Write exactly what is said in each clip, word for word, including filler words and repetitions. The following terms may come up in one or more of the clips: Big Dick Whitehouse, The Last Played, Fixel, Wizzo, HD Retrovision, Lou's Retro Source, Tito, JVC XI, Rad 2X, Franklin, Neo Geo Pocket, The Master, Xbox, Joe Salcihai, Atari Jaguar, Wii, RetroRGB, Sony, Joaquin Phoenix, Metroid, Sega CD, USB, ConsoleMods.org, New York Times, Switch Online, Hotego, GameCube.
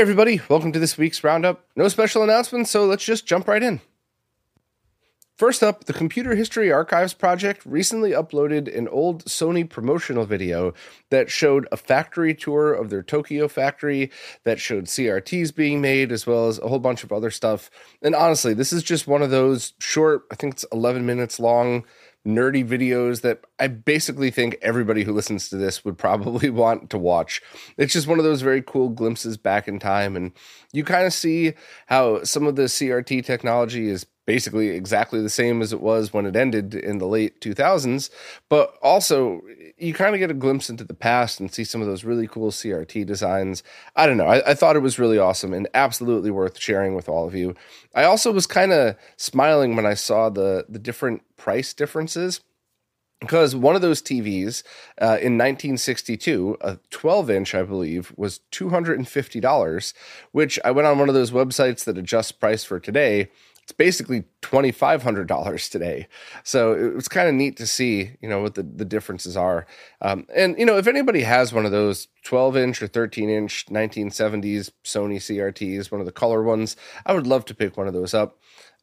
Hey everybody, welcome to this week's Roundup. No special announcements, so let's just jump right in. First up, the Computer History Archives project recently uploaded an old Sony promotional video that showed a factory tour of their Tokyo factory, that showed C R Ts being made, as well as a whole bunch of other stuff. And honestly, this is just one of those short, I think it's eleven minutes long, nerdy videos that I basically think everybody who listens to this would probably want to watch. It's just one of those very cool glimpses back in time, and you kind of see how some of the C R T technology is basically exactly the same as it was when it ended in the late two thousands, but also you kind of get a glimpse into the past and see some of those really cool C R T designs. I don't know. I, I thought it was really awesome and absolutely worth sharing with all of you. I also was kind of smiling when I saw the, the different price differences, because one of those T Vs uh, in nineteen sixty-two, a twelve inch, I believe, was two hundred fifty dollars, which I went on one of those websites that adjusts price for today. It's basically two thousand five hundred dollars today. So it was kind of neat to see, you know, what the, the differences are. Um, and, you know, if anybody has one of those twelve inch or thirteen inch nineteen seventies Sony C R Ts, one of the color ones, I would love to pick one of those up.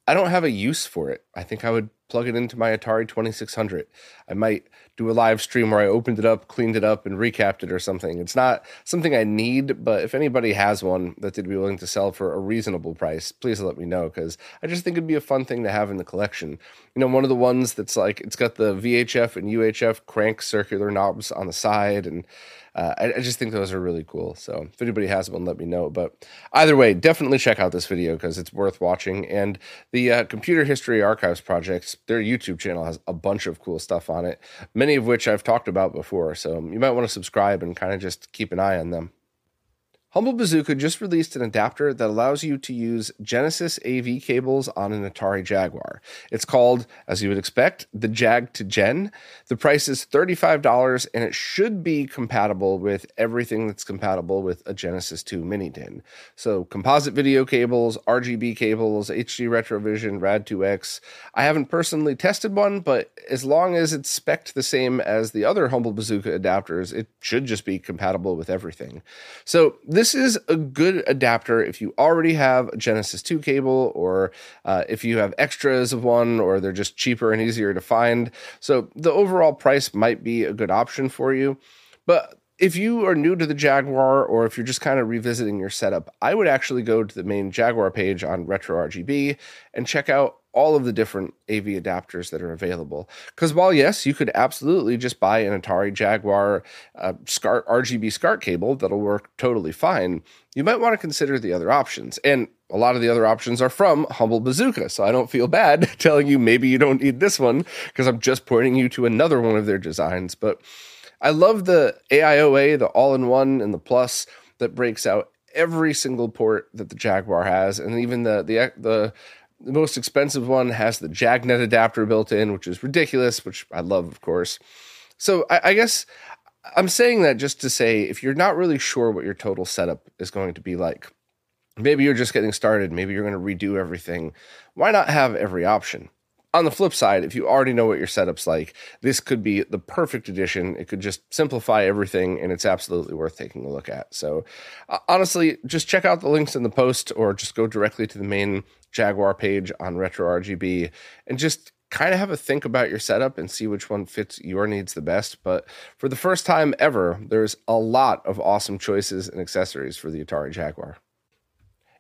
I don't have a use for it. I think I would plug it into my Atari twenty-six hundred. I might do a live stream where I opened it up, cleaned it up, and recapped it or something. It's not something I need, but if anybody has one that they'd be willing to sell for a reasonable price, please let me know, because I just think it'd be a fun thing to have in the collection. You know, one of the ones that's like, it's got the V H F and U H F crank circular knobs on the side, and uh, I, I just think those are really cool. So if anybody has one, let me know. But either way, definitely check out this video because it's worth watching. And the uh, Computer History Archives Projects, their YouTube channel has a bunch of cool stuff on it, many of which I've talked about before, so you might want to subscribe and kind of just keep an eye on them. Humble Bazooka just released an adapter that allows you to use Genesis A V cables on an Atari Jaguar. It's called, as you would expect, the Jag to Gen. The price is thirty-five dollars, and it should be compatible with everything that's compatible with a Genesis two Mini D I N. So composite video cables, R G B cables, H D Retrovision, Rad two X. I haven't personally tested one, but as long as it's spec'd the same as the other Humble Bazooka adapters, it should just be compatible with everything. So this This is a good adapter if you already have a Genesis two cable, or uh, if you have extras of one, or they're just cheaper and easier to find. So the overall price might be a good option for you. But if you are new to the Jaguar, or if you're just kind of revisiting your setup, I would actually go to the main Jaguar page on RetroRGB and check out all of the different A V adapters that are available. Because while, yes, you could absolutely just buy an Atari Jaguar uh, SCART, R G B SCART cable that'll work totally fine, you might want to consider the other options. And a lot of the other options are from Humble Bazooka, so I don't feel bad telling you maybe you don't need this one, because I'm just pointing you to another one of their designs. But I love the A I O A, the all-in-one and the plus that breaks out every single port that the Jaguar has, and even the the the... The most expensive one has the Jagnet adapter built in, which is ridiculous, which I love, of course. So I, I guess I'm saying that just to say, if you're not really sure what your total setup is going to be like, maybe you're just getting started, maybe you're going to redo everything, why not have every option? On the flip side, if you already know what your setup's like, this could be the perfect addition. It could just simplify everything, and it's absolutely worth taking a look at. So uh, honestly, just check out the links in the post, or just go directly to the main Jaguar page on RetroRGB and just kind of have a think about your setup and see which one fits your needs the best. But for the first time ever, there's a lot of awesome choices and accessories for the Atari Jaguar.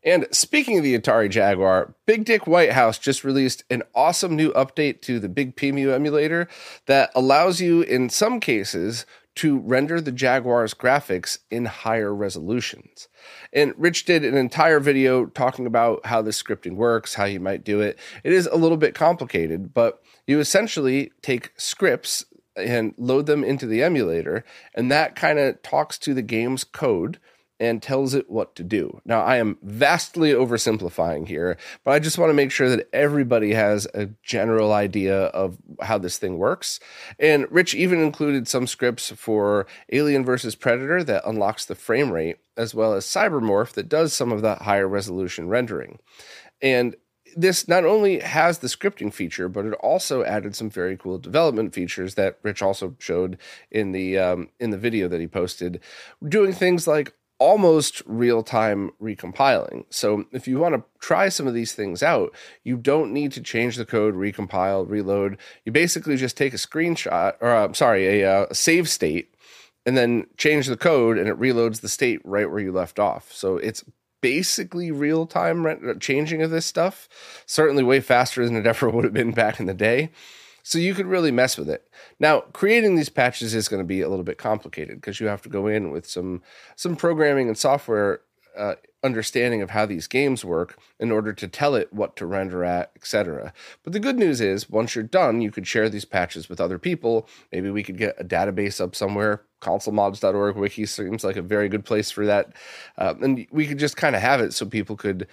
And speaking of the Atari Jaguar, Big Dick Whitehouse just released an awesome new update to the Big P M U emulator that allows you, in some cases, to render the Jaguar's graphics in higher resolutions. And Rich did an entire video talking about how this scripting works, how you might do it. It is a little bit complicated, but you essentially take scripts and load them into the emulator, and that kind of talks to the game's code and tells it what to do. Now, I am vastly oversimplifying here, but I just want to make sure that everybody has a general idea of how this thing works. And Rich even included some scripts for Alien versus Predator that unlocks the frame rate, as well as Cybermorph that does some of that higher resolution rendering. And this not only has the scripting feature, but it also added some very cool development features that Rich also showed in the um, in the video that he posted, doing things like almost real-time recompiling. So if you want to try some of these things out, you don't need to change the code, recompile, reload. You basically just take a screenshot, or uh, sorry, a uh, save state, and then change the code, and it reloads the state right where you left off. So it's basically real-time changing of this stuff, certainly way faster than it ever would have been back in the day. So you could really mess with it. Now, creating these patches is going to be a little bit complicated because you have to go in with some some programming and software uh, understanding of how these games work in order to tell it what to render at, et cetera. But the good news is, once you're done, you could share these patches with other people. Maybe we could get a database up somewhere. Console Mods dot org wiki seems like a very good place for that. Uh, and we could just kind of have it so people could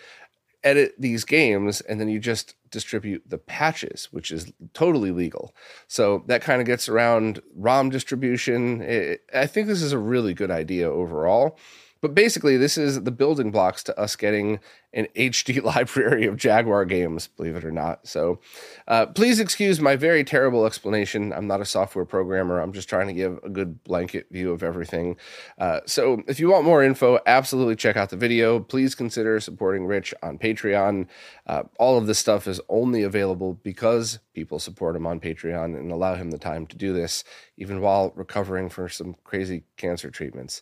edit these games, and then you just distribute the patches, which is totally legal. So that kind of gets around ROM distribution. It, I think this is a really good idea overall. But basically, this is the building blocks to us getting an H D library of Jaguar games, believe it or not. So uh, please excuse my very terrible explanation. I'm not a software programmer. I'm just trying to give a good blanket view of everything. Uh, so if you want more info, absolutely check out the video. Please consider supporting Rich on Patreon. Uh, all of this stuff is only available because people support him on Patreon and allow him the time to do this, even while recovering from some crazy cancer treatments.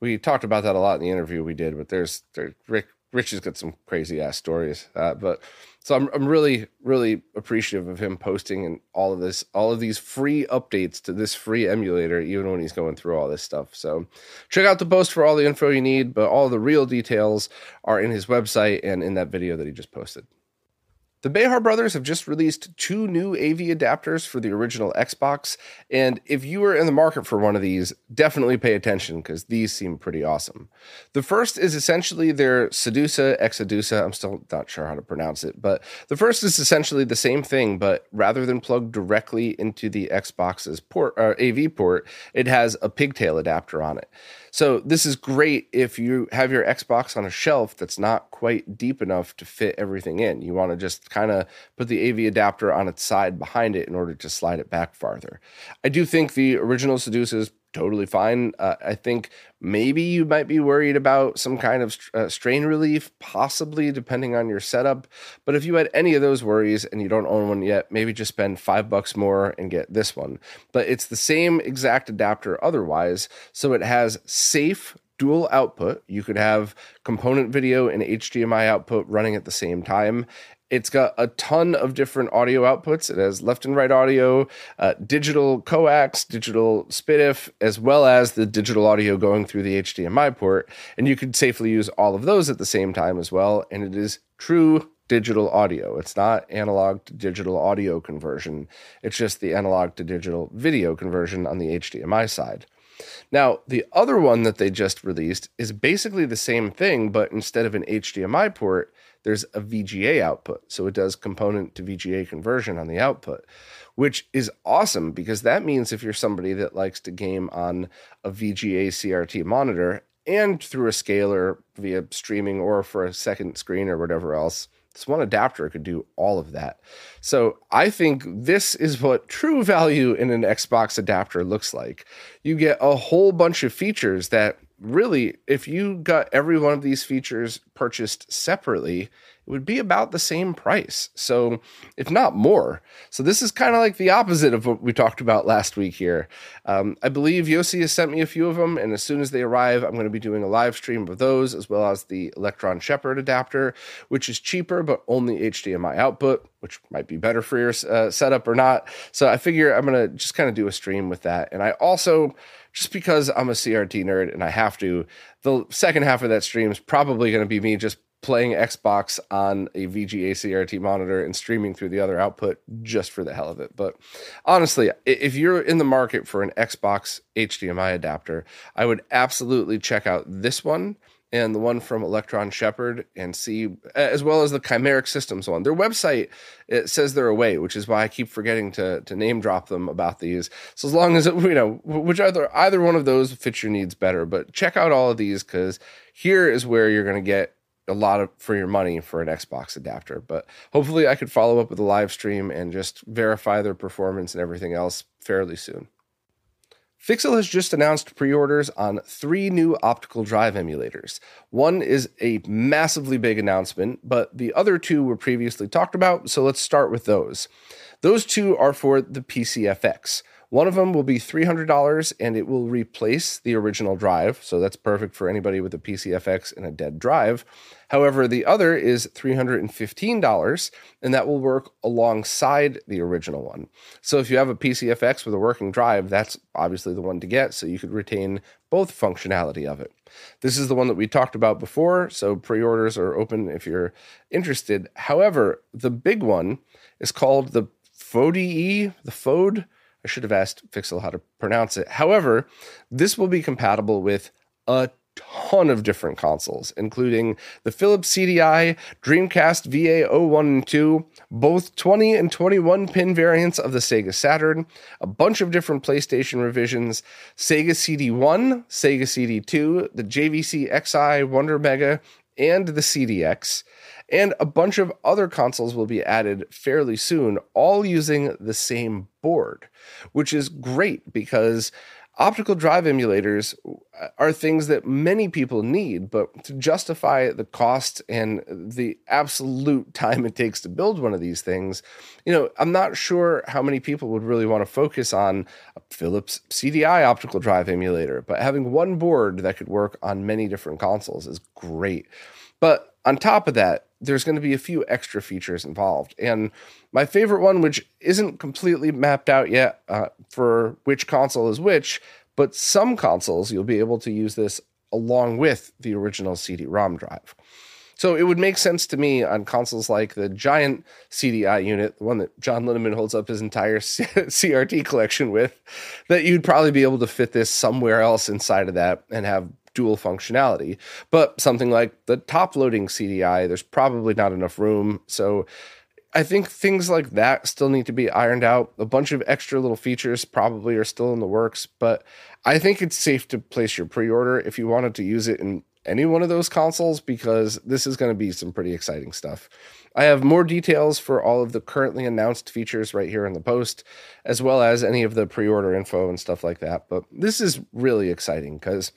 We talked about that a lot in the interview we did, but there's, there's Rick, Rich has got some crazy ass stories. Uh, but so I'm, I'm really, really appreciative of him posting and all of this, all of these free updates to this free emulator, even when he's going through all this stuff. So check out the post for all the info you need, but all the real details are in his website and in that video that he just posted. The Behar brothers have just released two new A V adapters for the original Xbox, and if you are in the market for one of these, definitely pay attention because these seem pretty awesome. The first is essentially their Sedusa, Exadusa, I'm still not sure how to pronounce it, but the first is essentially the same thing, but rather than plug directly into the Xbox's port, uh, A V port, it has a pigtail adapter on it. So this is great if you have your Xbox on a shelf that's not quite deep enough to fit everything in. You want to just kind of put the A V adapter on its side behind it in order to slide it back farther. I do think the original Sedusa is totally fine. Uh, I think maybe you might be worried about some kind of st- uh, strain relief, possibly, depending on your setup. But if you had any of those worries and you don't own one yet, maybe just spend five bucks more and get this one. But it's the same exact adapter otherwise, so it has safe dual output. You could have component video and H D M I output running at the same time. It's got a ton of different audio outputs. It has left and right audio, uh, digital coax, digital S P D I F, as well as the digital audio going through the H D M I port. And you could safely use all of those at the same time as well. And it is true digital audio. It's not analog to digital audio conversion. It's just the analog to digital video conversion on the H D M I side. Now, the other one that they just released is basically the same thing, but instead of an H D M I port, there's a V G A output. So it does component to V G A conversion on the output, which is awesome because that means if you're somebody that likes to game on a V G A C R T monitor and through a scaler via streaming or for a second screen or whatever else, this one adapter could do all of that. So I think this is what true value in an Xbox adapter looks like. You get a whole bunch of features that really, if you got every one of these features purchased separately, it would be about the same price. So if not more. So this is kind of like the opposite of what we talked about last week here. Um, I believe Yossi has sent me a few of them. And as soon as they arrive, I'm going to be doing a live stream of those as well as the Electron Shepherd adapter, which is cheaper, but only H D M I output, which might be better for your uh, setup or not. So I figure I'm going to just kind of do a stream with that. And I also, just because I'm a C R T nerd and I have to, the second half of that stream is probably going to be me just playing Xbox on a V G A C R T monitor and streaming through the other output just for the hell of it. But honestly, if you're in the market for an Xbox H D M I adapter, I would absolutely check out this one and the one from Electron Shepherd and see, as well as the Chimeric Systems one. Their website, it says they're away, which is why I keep forgetting to to name drop them about these. So as long as, it, you know, which either, either one of those fits your needs better, but check out all of these because here is where you're going to get a lot of for your money for an Xbox adapter. But hopefully I could follow up with a live stream and just verify their performance and everything else fairly soon. Fixel has just announced pre-orders on three new optical drive emulators. One is a massively big announcement, but the other two were previously talked about, so let's start with those. Those two are for the P C F X. One of them will be three hundred dollars, and it will replace the original drive, so that's perfect for anybody with a P C F X and a dead drive. However, the other is three hundred fifteen dollars, and that will work alongside the original one. So if you have a P C F X with a working drive, that's obviously the one to get, so you could retain both functionality of it. This is the one that we talked about before, so pre-orders are open if you're interested. However, the big one is called the FODE, the FODE, I should have asked Fixel how to pronounce it. However, this will be compatible with a ton of different consoles, including the Philips C D I, Dreamcast V A zero one and two, both twenty and twenty-one pin variants of the Sega Saturn, a bunch of different PlayStation revisions, Sega C D one, Sega C D two, the J V C X I, Wonder Mega, and the C D X, and a bunch of other consoles will be added fairly soon, all using the same board, which is great because optical drive emulators are things that many people need, but to justify the cost and the absolute time it takes to build one of these things, you know, I'm not sure how many people would really want to focus on a Philips C D I optical drive emulator, but having one board that could work on many different consoles is great. But on top of that, there's going to be a few extra features involved. And my favorite one, which isn't completely mapped out yet uh, for which console is which, but some consoles you'll be able to use this along with the original C D ROM drive. So it would make sense to me on consoles like the giant C D I unit, the one that John Linneman holds up his entire C R T collection with, that you'd probably be able to fit this somewhere else inside of that and have dual functionality. But something like the top-loading C D I, there's probably not enough room. So I think things like that still need to be ironed out. A bunch of extra little features probably are still in the works, but I think it's safe to place your pre-order if you wanted to use it in any one of those consoles, because this is going to be some pretty exciting stuff. I have more details for all of the currently announced features right here in the post, as well as any of the pre-order info and stuff like that. But this is really exciting because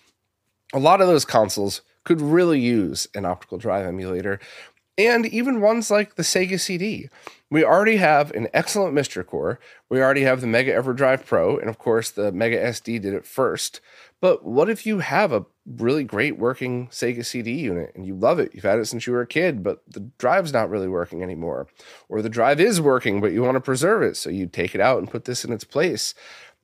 a lot of those consoles could really use an optical drive emulator, and even ones like the Sega C D. We already have an excellent MiSTer core. We already have the Mega EverDrive Pro, and of course the Mega S D did it first. But what if you have a really great working Sega C D unit and you love it? You've had it since you were a kid, but the drive's not really working anymore. Or the drive is working, but you want to preserve it, so you take it out and put this in its place.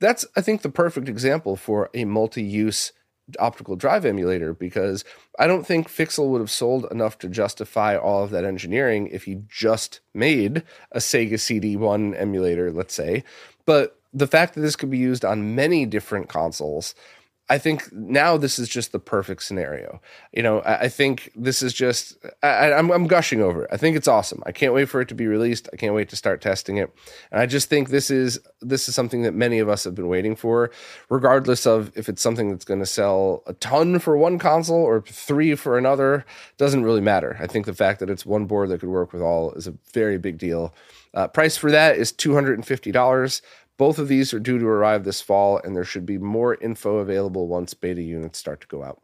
That's, I think, the perfect example for a multi-use optical drive emulator, because I don't think Fixel would have sold enough to justify all of that engineering if you just made a Sega C D one emulator, let's say. But the fact that this could be used on many different consoles, I think now this is just the perfect scenario. You know, I, I think this is just, I, I'm, I'm gushing over it. I think it's awesome. I can't wait for it to be released. I can't wait to start testing it. And I just think this is, this is something that many of us have been waiting for, regardless of if it's something that's going to sell a ton for one console or three for another. Doesn't really matter. I think the fact that it's one board that could work with all is a very big deal. Uh, price for that is two hundred fifty dollars. Both of these are due to arrive this fall, and there should be more info available once beta units start to go out.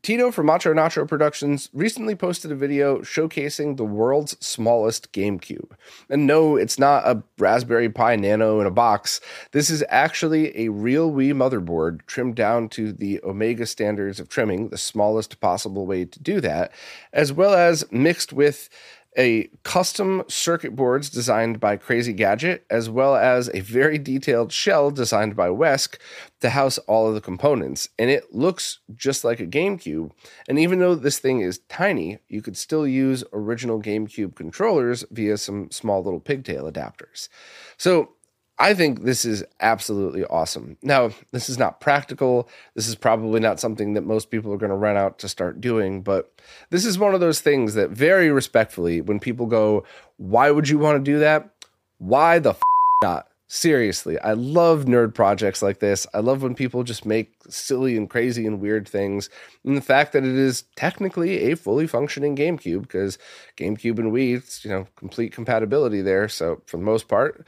Tito from Macho Nacho Productions recently posted a video showcasing the world's smallest GameCube. And no, it's not a Raspberry Pi Nano in a box. This is actually a real Wii motherboard trimmed down to the Omega standards of trimming, the smallest possible way to do that, as well as mixed with a custom circuit boards designed by Crazy Gadget, as well as a very detailed shell designed by Wesk to house all of the components. And it looks just like a GameCube. And even though this thing is tiny, you could still use original GameCube controllers via some small little pigtail adapters. So I think this is absolutely awesome. Now, this is not practical. This is probably not something that most people are going to run out to start doing, but this is one of those things that very respectfully, when people go, why would you want to do that? Why the f not? Seriously, I love nerd projects like this. I love when people just make silly and crazy and weird things. And the fact that it is technically a fully functioning GameCube, because GameCube and Wii, it's, you know, complete compatibility there. So for the most part,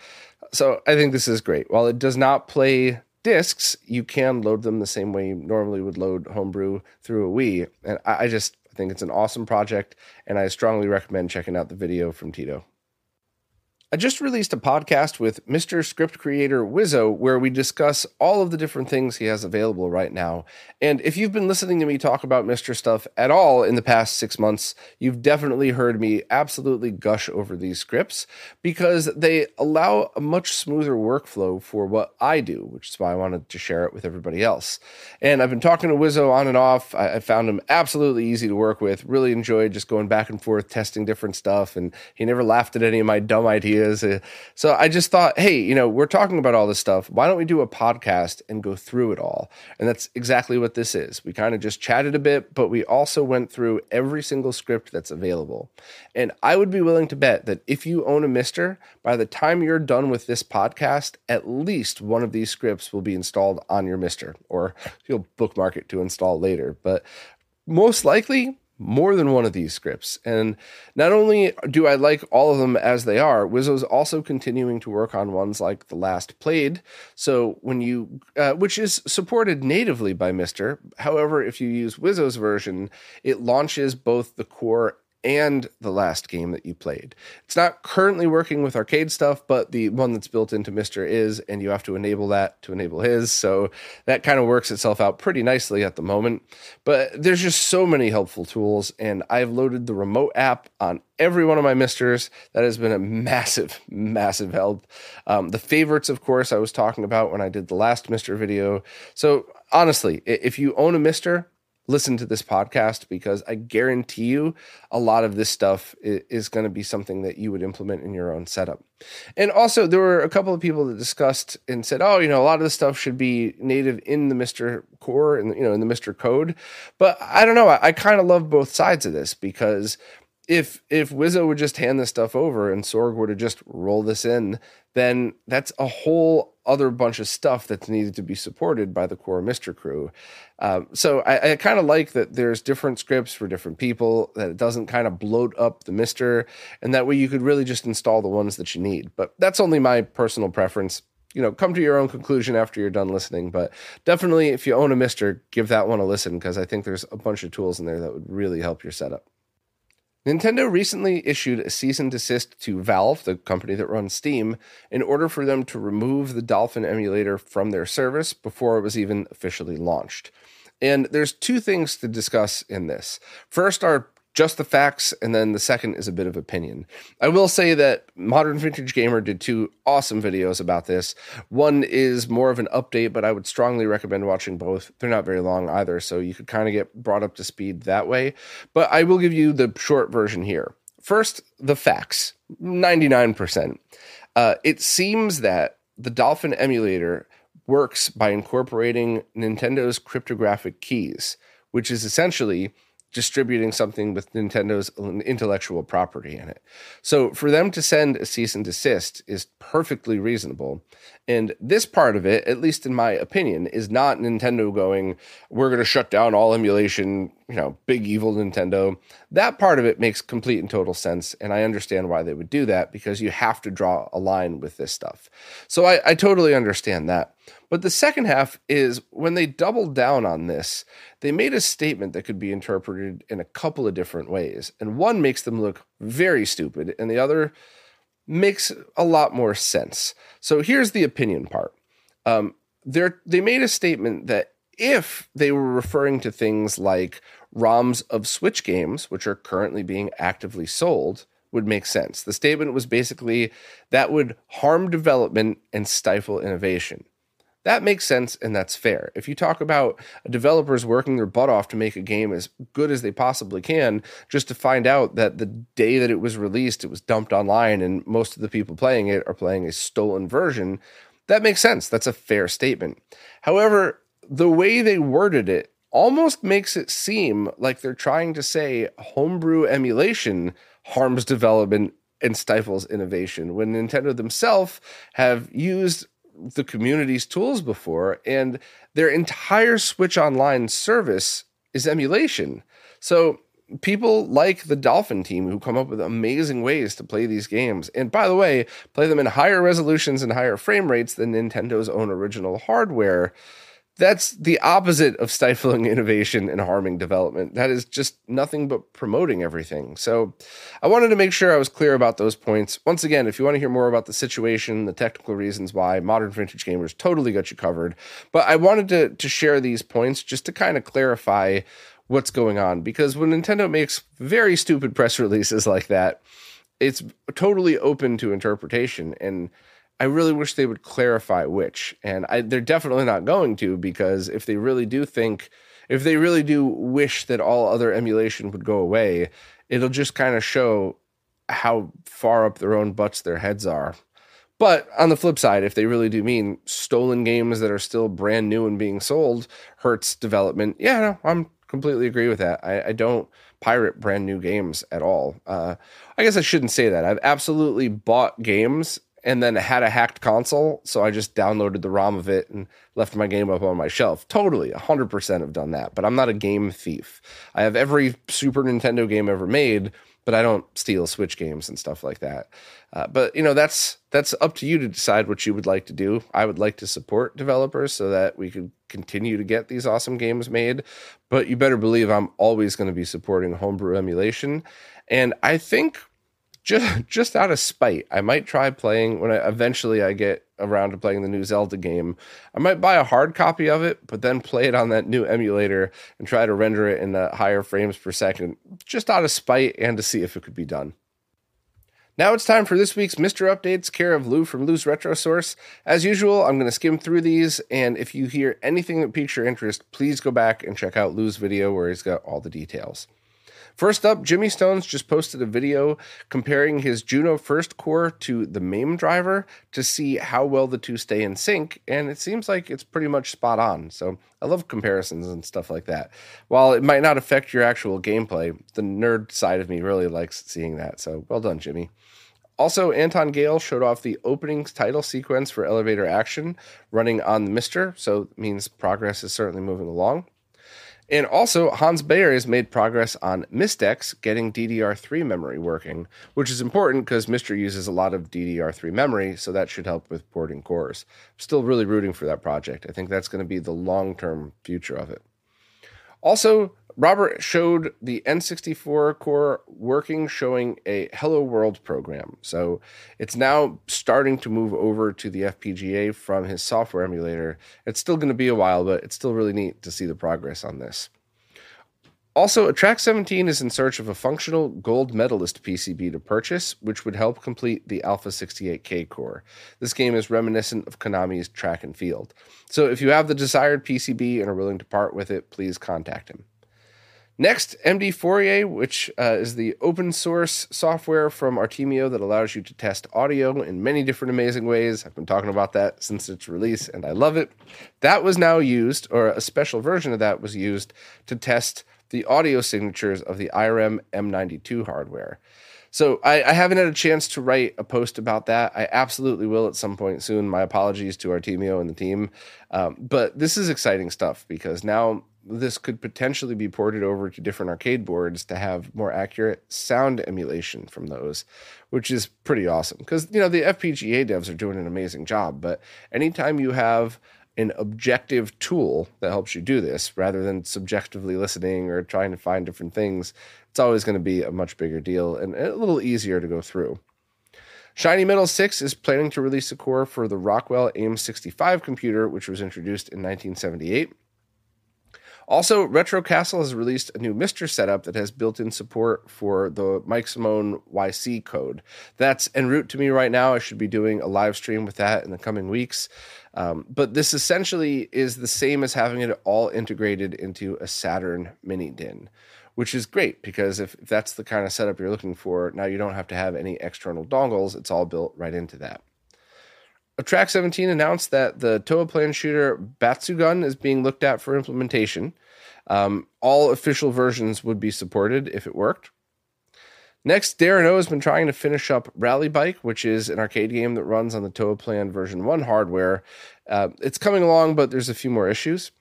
so I think this is great. While it does not play discs, you can load them the same way you normally would load Homebrew through a Wii. And I just think it's an awesome project, and I strongly recommend checking out the video from Tito. I just released a podcast with MiSTer script creator Wizzo where we discuss all of the different things he has available right now. And if you've been listening to me talk about MiSTer stuff at all in the past six months, you've definitely heard me absolutely gush over these scripts because they allow a much smoother workflow for what I do, which is why I wanted to share it with everybody else. And I've been talking to Wizzo on and off. I, I found him absolutely easy to work with, really enjoyed just going back and forth, testing different stuff. And he never laughed at any of my dumb ideas. Is. So I just thought, hey, you know, we're talking about all this stuff. Why don't we do a podcast and go through it all? And that's exactly what this is. We kind of just chatted a bit, but we also went through every single script that's available. And I would be willing to bet that if you own a MiSTer, by the time you're done with this podcast, at least one of these scripts will be installed on your MiSTer, or you'll bookmark it to install later. But most likely, more than one of these scripts. And not only do I like all of them as they are, Wizzo's also continuing to work on ones like The Last Played. So when you, uh, which is supported natively by MiSTer. However, if you use Wizzo's version, it launches both the core and the last game that you played. It's not currently working with arcade stuff, but the one that's built into MiSTer is, and you have to enable that to enable his. So that kind of works itself out pretty nicely at the moment. But there's just so many helpful tools, and I've loaded the remote app on every one of my MiSTers. That has been a massive, massive help. Um, the favorites, of course, I was talking about when I did the last MiSTer video. So honestly, if you own a MiSTer, listen to this podcast, because I guarantee you a lot of this stuff is going to be something that you would implement in your own setup. And also, there were a couple of people that discussed and said, oh, you know, a lot of this stuff should be native in the MiSTer core and, you know, in the MiSTer code. But I don't know. I, I kind of love both sides of this, because if if Wizzo would just hand this stuff over and Sorg were to just roll this in, then that's a whole other bunch of stuff that's needed to be supported by the core MiSTer crew. Um, so I, I kind of like that there's different scripts for different people, that it doesn't kind of bloat up the MiSTer, and that way you could really just install the ones that you need. But that's only my personal preference. You know, come to your own conclusion after you're done listening. But definitely, if you own a MiSTer, give that one a listen, because I think there's a bunch of tools in there that would really help your setup. Nintendo recently issued a cease and desist to Valve, the company that runs Steam, in order for them to remove the Dolphin emulator from their service before it was even officially launched. And there's two things to discuss in this. First are just the facts, and then the second is a bit of opinion. I will say that Modern Vintage Gamer did two awesome videos about this. One is more of an update, but I would strongly recommend watching both. They're not very long either, so you could kind of get brought up to speed that way. But I will give you the short version here. First, the facts, ninety-nine percent. Uh, it seems that the Dolphin emulator works by incorporating Nintendo's cryptographic keys, which is essentially distributing something with Nintendo's intellectual property in it. So for them to send a cease and desist is perfectly reasonable. And this part of it, at least in my opinion, is not Nintendo going, we're going to shut down all emulation, you know, big evil Nintendo. That part of it makes complete and total sense. And I understand why they would do that, because you have to draw a line with this stuff. So I, I totally understand that. But the second half is when they doubled down on this, they made a statement that could be interpreted in a couple of different ways. And one makes them look very stupid, and the other makes a lot more sense. So here's the opinion part. Um, they made a statement that if they were referring to things like ROMs of Switch games, which are currently being actively sold, would make sense. The statement was basically that would harm development and stifle innovation. That makes sense, and that's fair. If you talk about developers working their butt off to make a game as good as they possibly can, just to find out that the day that it was released, it was dumped online, and most of the people playing it are playing a stolen version, that makes sense. That's a fair statement. However, the way they worded it almost makes it seem like they're trying to say homebrew emulation harms development and stifles innovation, when Nintendo themselves have used the community's tools before, and their entire Switch Online service is emulation. So people like the Dolphin team who come up with amazing ways to play these games. And by the way, play them in higher resolutions and higher frame rates than Nintendo's own original hardware. That's the opposite of stifling innovation and harming development. That is just nothing but promoting everything. So I wanted to make sure I was clear about those points. Once again, if you want to hear more about the situation, the technical reasons why, Modern Vintage Gamers totally got you covered. But I wanted to, to share these points just to kind of clarify what's going on. Because when Nintendo makes very stupid press releases like that, it's totally open to interpretation, and I really wish they would clarify which, and I, they're definitely not going to, because if they really do think, if they really do wish that all other emulation would go away, it'll just kind of show how far up their own butts their heads are. But on the flip side, if they really do mean stolen games that are still brand new and being sold hurts development, yeah, no, I'm completely agree with that. I, I don't pirate brand new games at all. Uh, I guess I shouldn't say that. I've absolutely bought games and then had a hacked console, so I just downloaded the ROM of it and left my game up on my shelf. Totally, one hundred percent have done that, but I'm not a game thief. I have every Super Nintendo game ever made, but I don't steal Switch games and stuff like that. Uh, but, you know, that's that's up to you to decide what you would like to do. I would like to support developers so that we could continue to get these awesome games made, but you better believe I'm always going to be supporting homebrew emulation, and I think... Just just out of spite, I might try playing, when I, eventually I get around to playing the new Zelda game, I might buy a hard copy of it, but then play it on that new emulator and try to render it in the higher frames per second, just out of spite and to see if it could be done. Now it's time for this week's MiSTer Updates, care of Lou from Lou's Retro Source. As usual, I'm going to skim through these, and if you hear anything that piques your interest, please go back and check out Lou's video where he's got all the details. First up, Jimmy Stones just posted a video comparing his Juno First Core to the MAME driver to see how well the two stay in sync, and it seems like it's pretty much spot on. So I love comparisons and stuff like that. While it might not affect your actual gameplay, the nerd side of me really likes seeing that. So well done, Jimmy. Also, Anton Gale showed off the opening title sequence for Elevator Action running on the MiSTer, so it means progress is certainly moving along. And also, Hans Bayer has made progress on MiSTex getting D D R three memory working, which is important because MiSTer uses a lot of D D R three memory, so that should help with porting cores. I'm still really rooting for that project. I think that's going to be the long-term future of it. Also, Robert showed the N sixty-four core working, showing a Hello World program. So it's now starting to move over to the F P G A from his software emulator. It's still going to be a while, but it's still really neat to see the progress on this. Also, Attract seventeen is in search of a functional gold medalist P C B to purchase, which would help complete the Alpha sixty-eight K core. This game is reminiscent of Konami's Track and Field. So if you have the desired P C B and are willing to part with it, please contact him. Next, M D Fourier, which uh, is the open source software from Artemio that allows you to test audio in many different amazing ways. I've been talking about that since its release, and I love it. That was now used, or a special version of that was used, to test the audio signatures of the I R M M ninety-two hardware. So I, I haven't had a chance to write a post about that. I absolutely will at some point soon. My apologies to Artemio and the team. Um, but this is exciting stuff because now this could potentially be ported over to different arcade boards to have more accurate sound emulation from those, which is pretty awesome. Because, you know, the F P G A devs are doing an amazing job. But anytime you have an objective tool that helps you do this rather than subjectively listening or trying to find different things, it's always going to be a much bigger deal and a little easier to go through. Shiny Metal six is planning to release a core for the Rockwell A I M sixty-five computer, which was introduced in nineteen seventy-eight. Also, Retro Castle has released a new MiSTer setup that has built-in support for the Mike Simone Y C code. That's en route to me right now. I should be doing a live stream with that in the coming weeks. Um, but this essentially is the same as having it all integrated into a Saturn Mini D I N, which is great because if, if that's the kind of setup you're looking for, now you don't have to have any external dongles. It's all built right into that. Attract seventeen announced that the Toa Plan Shooter Batsugun is being looked at for implementation. Um, all official versions would be supported if it worked. Next, Darren O has been trying to finish up Rally Bike, which is an arcade game that runs on the Toa Plan version one hardware. Uh, it's coming along, but there's a few more issues.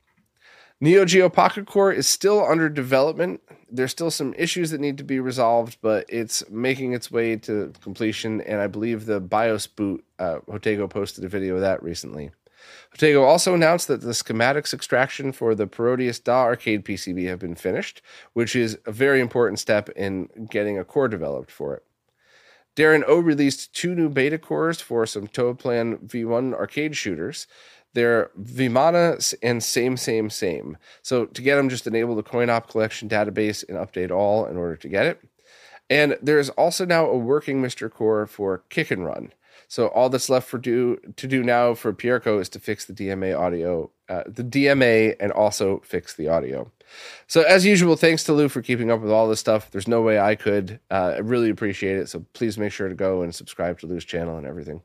Neo Geo Pocket Core is still under development. There's still some issues that need to be resolved, but it's making its way to completion, and I believe the BIOS boot, uh, Hotego posted a video of that recently. Hotego also announced that the schematics extraction for the Parodius D A W arcade P C B have been finished, which is a very important step in getting a core developed for it. Darren O released two new beta cores for some Toaplan V one arcade shooters. They're Vimana and Same, Same, Same. So to get them, just enable the CoinOp collection database and update all in order to get it. And there is also now a working MiSTer core for Kick and Run. So all that's left for do to do now for Pierco is to fix the D M A audio, uh, the D M A, and also fix the audio. So as usual, thanks to Lou for keeping up with all this stuff. There's no way I could. Uh, I really appreciate it. So please make sure to go and subscribe to Lou's channel and everything.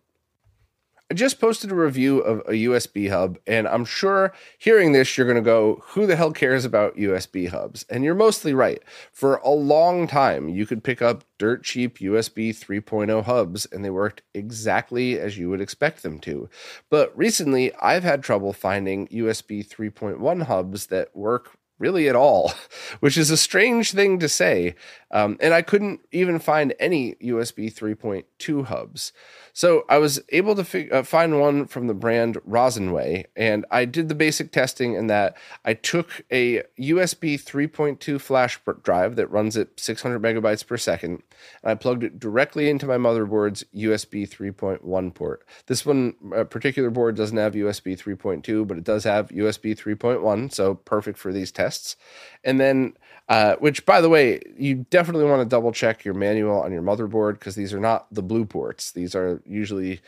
I just posted a review of a U S B hub, and I'm sure hearing this, you're going to go, who the hell cares about U S B hubs? And you're mostly right. For a long time, you could pick up dirt cheap U S B three point oh hubs, and they worked exactly as you would expect them to. But recently, I've had trouble finding U S B three point one hubs that work really at all, which is a strange thing to say. Um, and I couldn't even find any U S B three point two hubs. So I was able to fig- uh, find one from the brand Rosinway, and I did the basic testing in that I took a U S B three point two flash drive that runs at six hundred megabytes per second, and I plugged it directly into my motherboard's U S B three point one port. This one uh, particular board doesn't have U S B three point two, but it does have U S B three point one, so perfect for these tests. And then, uh, which by the way, you definitely want to double check your manual on your motherboard, because these are not the blue ports. These are usually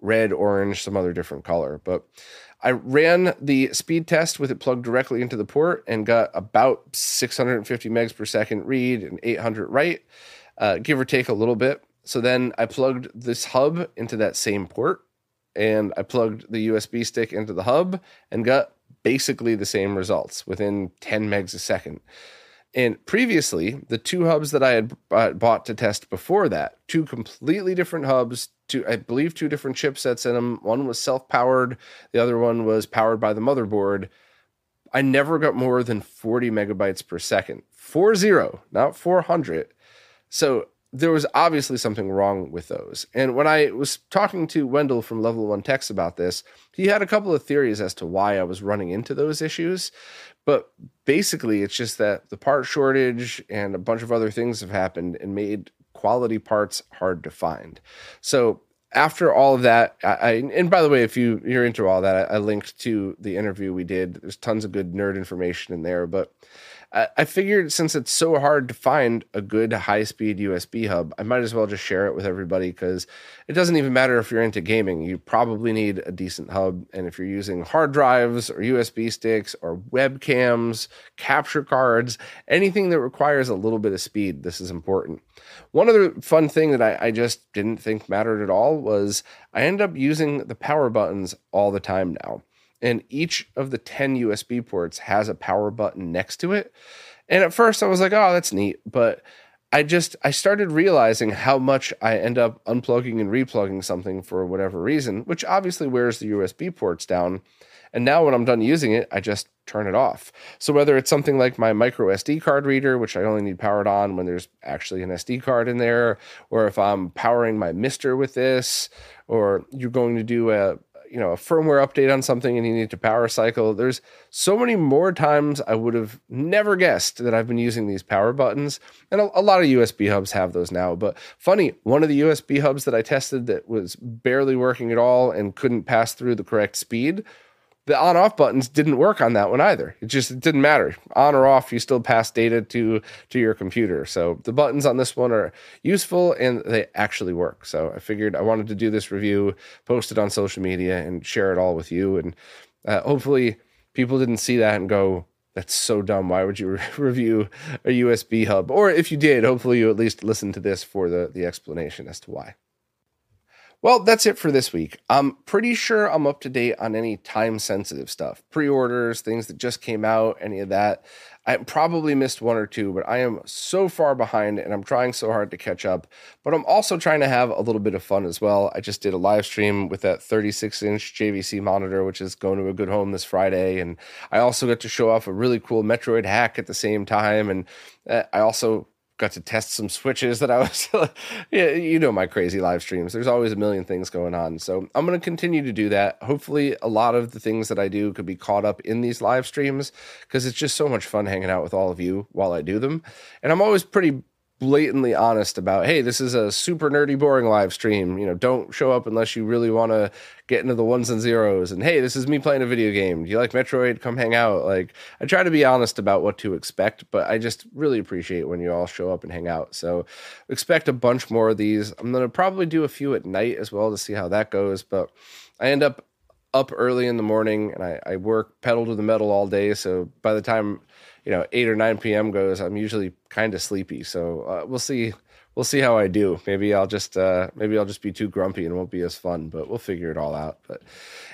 red, orange, some other different color. But I ran the speed test with it plugged directly into the port and got about six hundred fifty megs per second read and eight hundred write, uh, give or take a little bit. So then I plugged this hub into that same port, and I plugged the U S B stick into the hub and got basically the same results within ten megs a second. And previously, the two hubs that I had uh, bought to test before that, two completely different hubs, two, I believe two different chipsets in them. One was self-powered. The other one was powered by the motherboard. I never got more than forty megabytes per second. Four zero, not four hundred. So there was obviously something wrong with those. And when I was talking to Wendell from Level One Techs about this, he had a couple of theories as to why I was running into those issues. But basically, it's just that the part shortage and a bunch of other things have happened and made quality parts hard to find. So after all of that, I, I and by the way, if you, you're into all that, I, I linked to the interview we did. There's tons of good nerd information in there, but I figured since it's so hard to find a good high-speed U S B hub, I might as well just share it with everybody, because it doesn't even matter if you're into gaming. You probably need a decent hub, and if you're using hard drives or U S B sticks or webcams, capture cards, anything that requires a little bit of speed, this is important. One other fun thing that I, I just didn't think mattered at all was I end up using the power buttons all the time now. And each of the ten U S B ports has a power button next to it. And at first I was like, oh, that's neat. But I just, I started realizing how much I end up unplugging and replugging something for whatever reason, which obviously wears the U S B ports down. And now when I'm done using it, I just turn it off. So whether it's something like my micro S D card reader, which I only need powered on when there's actually an S D card in there, or if I'm powering my MiSTer with this, or you're going to do a, you know, a firmware update on something and you need to power cycle. There's so many more times I would have never guessed that I've been using these power buttons. And a, a lot of U S B hubs have those now, but funny, one of the U S B hubs that I tested that was barely working at all and couldn't pass through the correct speed, the on-off buttons didn't work on that one either. It just it didn't matter. On or off, you still pass data to, to your computer. So the buttons on this one are useful, and they actually work. So I figured I wanted to do this review, post it on social media, and share it all with you. And uh, hopefully people didn't see that and go, that's so dumb. Why would you re- review a U S B hub? Or if you did, hopefully you at least listened to this for the, the explanation as to why. Well, that's it for this week. I'm pretty sure I'm up to date on any time-sensitive stuff, pre-orders, things that just came out, any of that. I probably missed one or two, but I am so far behind and I'm trying so hard to catch up. But I'm also trying to have a little bit of fun as well. I just did a live stream with that thirty-six inch J V C monitor, which is going to a good home this Friday. And I also got to show off a really cool Metroid hack at the same time. And uh, I also got to test some switches that I was, yeah, you know, my crazy live streams. There's always a million things going on. So I'm going to continue to do that. Hopefully a lot of the things that I do could be caught up in these live streams because it's just so much fun hanging out with all of you while I do them. And I'm always pretty blatantly honest about, hey, this is a super nerdy, boring live stream. You know, don't show up unless you really want to get into the ones and zeros. And hey, this is me playing a video game. Do you like Metroid? Come hang out. Like, I try to be honest about what to expect, but I just really appreciate when you all show up and hang out. So expect a bunch more of these. I'm going to probably do a few at night as well to see how that goes. But I end up up early in the morning and I, I work pedal to the metal all day. So by the time, you know, eight or nine p.m. goes, I'm usually kind of sleepy. So uh, we'll see. We'll see how I do. Maybe I'll just uh, maybe I'll just be too grumpy and won't be as fun, but we'll figure it all out. But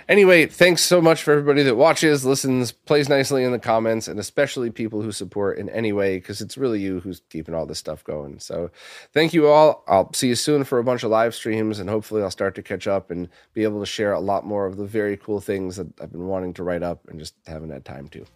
anyway, thanks so much for everybody that watches, listens, plays nicely in the comments, and especially people who support in any way, because it's really you who's keeping all this stuff going. So thank you all. I'll see you soon for a bunch of live streams, and hopefully I'll start to catch up and be able to share a lot more of the very cool things that I've been wanting to write up and just haven't had time to.